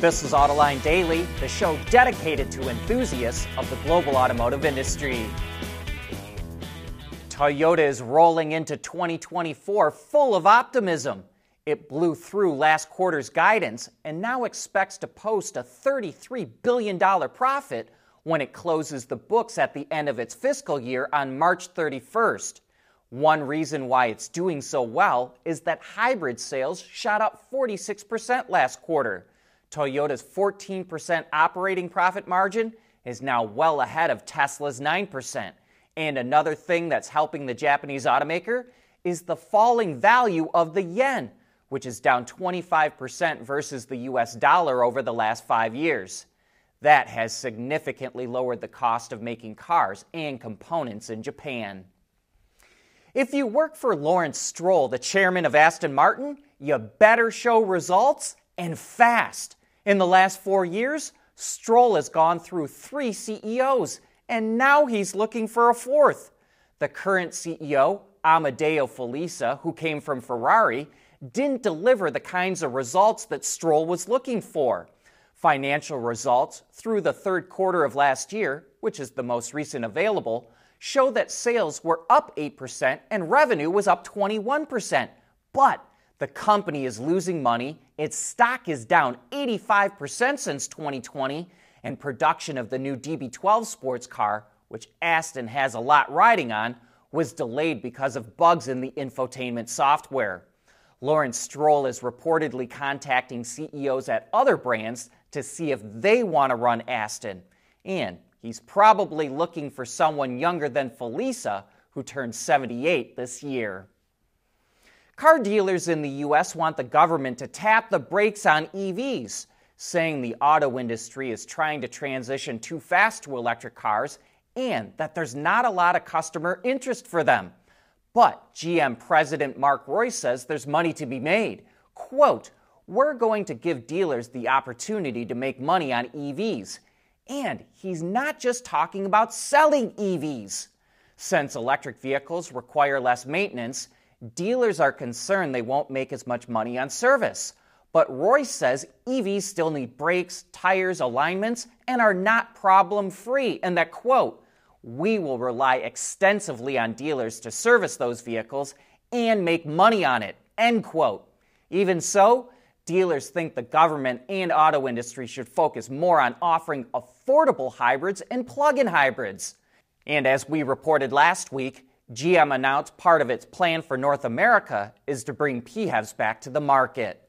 This is Autoline Daily, the show dedicated to enthusiasts of the global automotive industry. Toyota is rolling into 2024 full of optimism. It blew through last quarter's guidance and now expects to post a $33 billion profit when it closes the books at the end of its fiscal year on March 31st. One reason why it's doing so well is that hybrid sales shot up 46% last quarter. Toyota's 14% operating profit margin is now well ahead of Tesla's 9%. And another thing that's helping the Japanese automaker is the falling value of the yen, which is down 25% versus the US dollar over the last 5 years. That has significantly lowered the cost of making cars and components in Japan. If you work for Lawrence Stroll, the chairman of Aston Martin, you better show results and fast. In the last 4 years, Stroll has gone through 3 CEOs, and now he's looking for a 4th. The current CEO, Amadeo Felisa, who came from Ferrari, didn't deliver the kinds of results that Stroll was looking for. Financial results through the third quarter of last year, which is the most recent available, show that sales were up 8% and revenue was up 21%. But the company is losing money, its stock is down 85% since 2020, and production of the new DB12 sports car, which Aston has a lot riding on, was delayed because of bugs in the infotainment software. Lawrence Stroll is reportedly contacting CEOs at other brands to see if they want to run Aston. And he's probably looking for someone younger than Felisa, who turned 78 this year. Car dealers in the U.S. want the government to tap the brakes on EVs, saying the auto industry is trying to transition too fast to electric cars and that there's not a lot of customer interest for them. But GM President Mark Reuss says there's money to be made. Quote, "We're going to give dealers the opportunity to make money on EVs." And he's not just talking about selling EVs. Since electric vehicles require less maintenance, dealers are concerned they won't make as much money on service. But Reuss says EVs still need brakes, tires, alignments, and are not problem-free, and that, quote, "We will rely extensively on dealers to service those vehicles and make money on it," end quote. Even so, dealers think the government and auto industry should focus more on offering affordable hybrids and plug-in hybrids. And as we reported last week, GM announced part of its plan for North America is to bring PHEVs back to the market.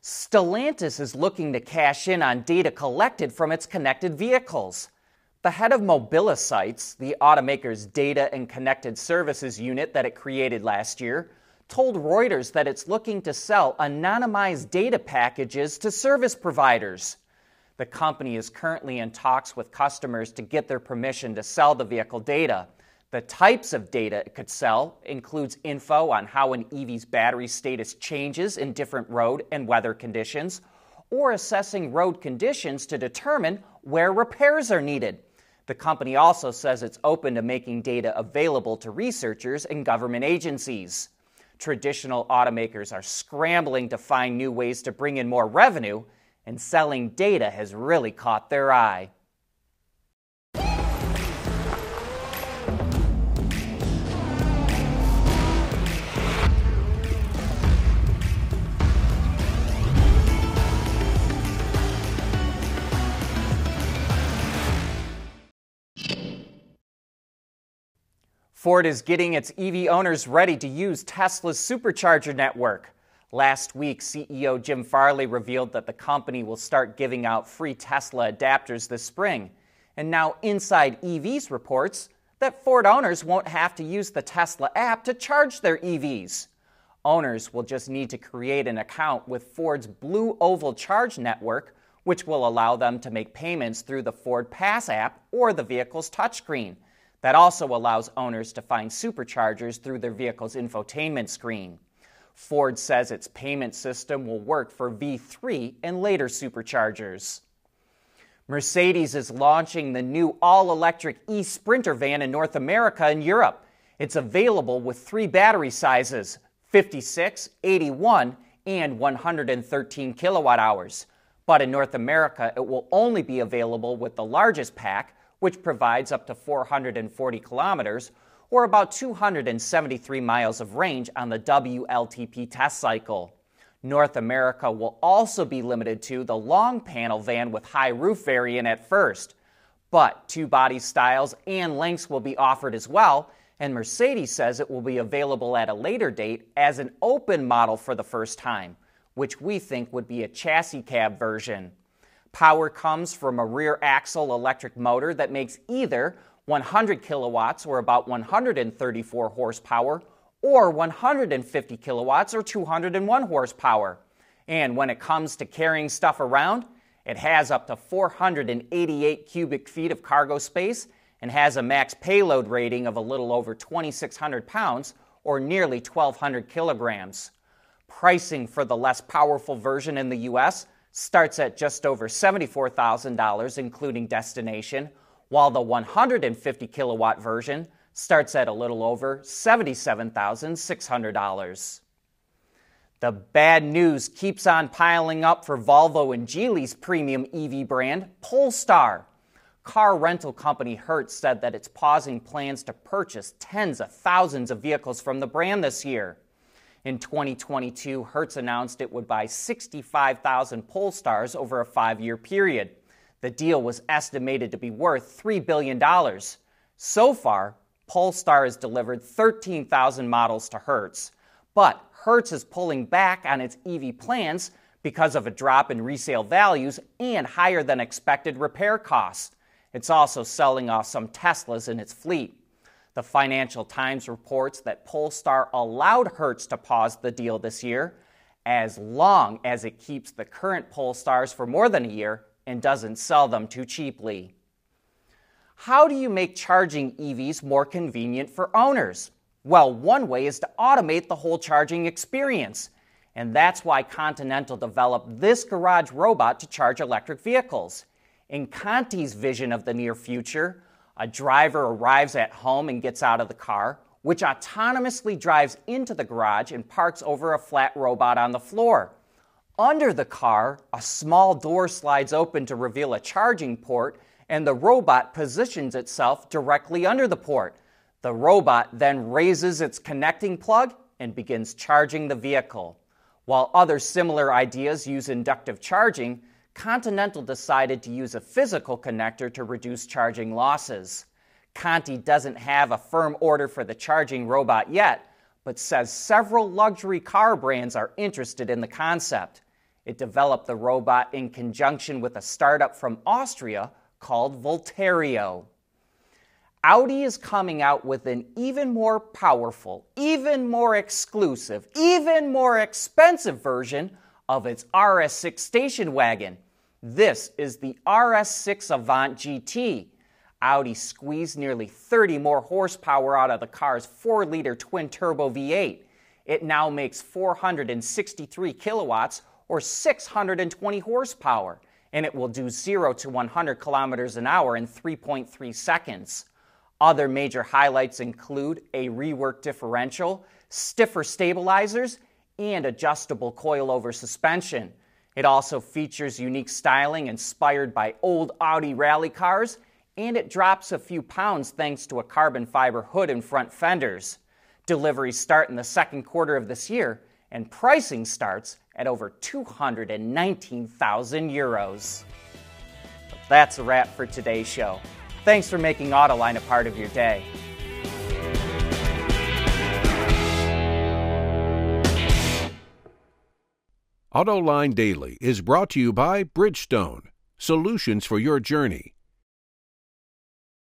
Stellantis is looking to cash in on data collected from its connected vehicles. The head of Mobilisights, the automaker's data and connected services unit that it created last year, told Reuters that it's looking to sell anonymized data packages to service providers. The company is currently in talks with customers to get their permission to sell the vehicle data. The types of data it could sell includes info on how an EV's battery status changes in different road and weather conditions, or assessing road conditions to determine where repairs are needed. The company also says it's open to making data available to researchers and government agencies. Traditional automakers are scrambling to find new ways to bring in more revenue, and selling data has really caught their eye. Ford is getting its EV owners ready to use Tesla's supercharger network. Last week, CEO Jim Farley revealed that the company will start giving out free Tesla adapters this spring. And now Inside EVs reports that Ford owners won't have to use the Tesla app to charge their EVs. Owners will just need to create an account with Ford's Blue Oval Charge Network, which will allow them to make payments through the Ford Pass app or the vehicle's touchscreen. That also allows owners to find superchargers through their vehicle's infotainment screen. Ford says its payment system will work for V3 and later superchargers. Mercedes is launching the new all-electric eSprinter van in North America and Europe. It's available with 3 battery sizes, 56, 81, and 113 kilowatt hours. But in North America, it will only be available with the largest pack, which provides up to 440 kilometers, or about 273 miles of range on the WLTP test cycle. North America will also be limited to the long panel van with high roof variant at first. But two-body styles and lengths will be offered as well, and Mercedes says it will be available at a later date as an open model for the first time, which we think would be a chassis cab version. Power comes from a rear axle electric motor that makes either 100 kilowatts or about 134 horsepower, or 150 kilowatts or 201 horsepower. And when it comes to carrying stuff around, it has up to 488 cubic feet of cargo space and has a max payload rating of a little over 2,600 pounds or nearly 1,200 kilograms. Pricing for the less powerful version in the U.S. starts at just over $74,000, including destination, while the 150 kilowatt version starts at a little over $77,600. The bad news keeps on piling up for Volvo and Geely's premium EV brand, Polestar. Car rental company Hertz said that it's pausing plans to purchase tens of thousands of vehicles from the brand this year. In 2022, Hertz announced it would buy 65,000 Polestars over a 5-year period. The deal was estimated to be worth $3 billion. So far, Polestar has delivered 13,000 models to Hertz. But Hertz is pulling back on its EV plans because of a drop in resale values and higher than expected repair costs. It's also selling off some Teslas in its fleet. The Financial Times reports that Polestar allowed Hertz to pause the deal this year as long as it keeps the current Polestars for more than a year and doesn't sell them too cheaply. How do you make charging EVs more convenient for owners? Well, one way is to automate the whole charging experience. And that's why Continental developed this garage robot to charge electric vehicles. In Conti's vision of the near future, a driver arrives at home and gets out of the car, which autonomously drives into the garage and parks over a flat robot on the floor. Under the car, a small door slides open to reveal a charging port, and the robot positions itself directly under the port. The robot then raises its connecting plug and begins charging the vehicle. While other similar ideas use inductive charging, Continental decided to use a physical connector to reduce charging losses. Conti doesn't have a firm order for the charging robot yet, but says several luxury car brands are interested in the concept. It developed the robot in conjunction with a startup from Austria called Volterio. Audi is coming out with an even more powerful, even more exclusive, even more expensive version of its RS6 station wagon. This is the RS6 Avant GT. Audi squeezed nearly 30 more horsepower out of the car's 4-liter twin-turbo V8. It now makes 463 kilowatts or 620 horsepower, and it will do 0 to 100 kilometers an hour in 3.3 seconds. Other major highlights include a reworked differential, stiffer stabilizers, and adjustable coilover suspension. It also features unique styling inspired by old Audi rally cars, and it drops a few pounds thanks to a carbon fiber hood and front fenders. Deliveries start in the second quarter of this year, and pricing starts at over €219,000. But that's a wrap for today's show. Thanks for making Autoline a part of your day. Autoline Daily is brought to you by Bridgestone, solutions for your journey.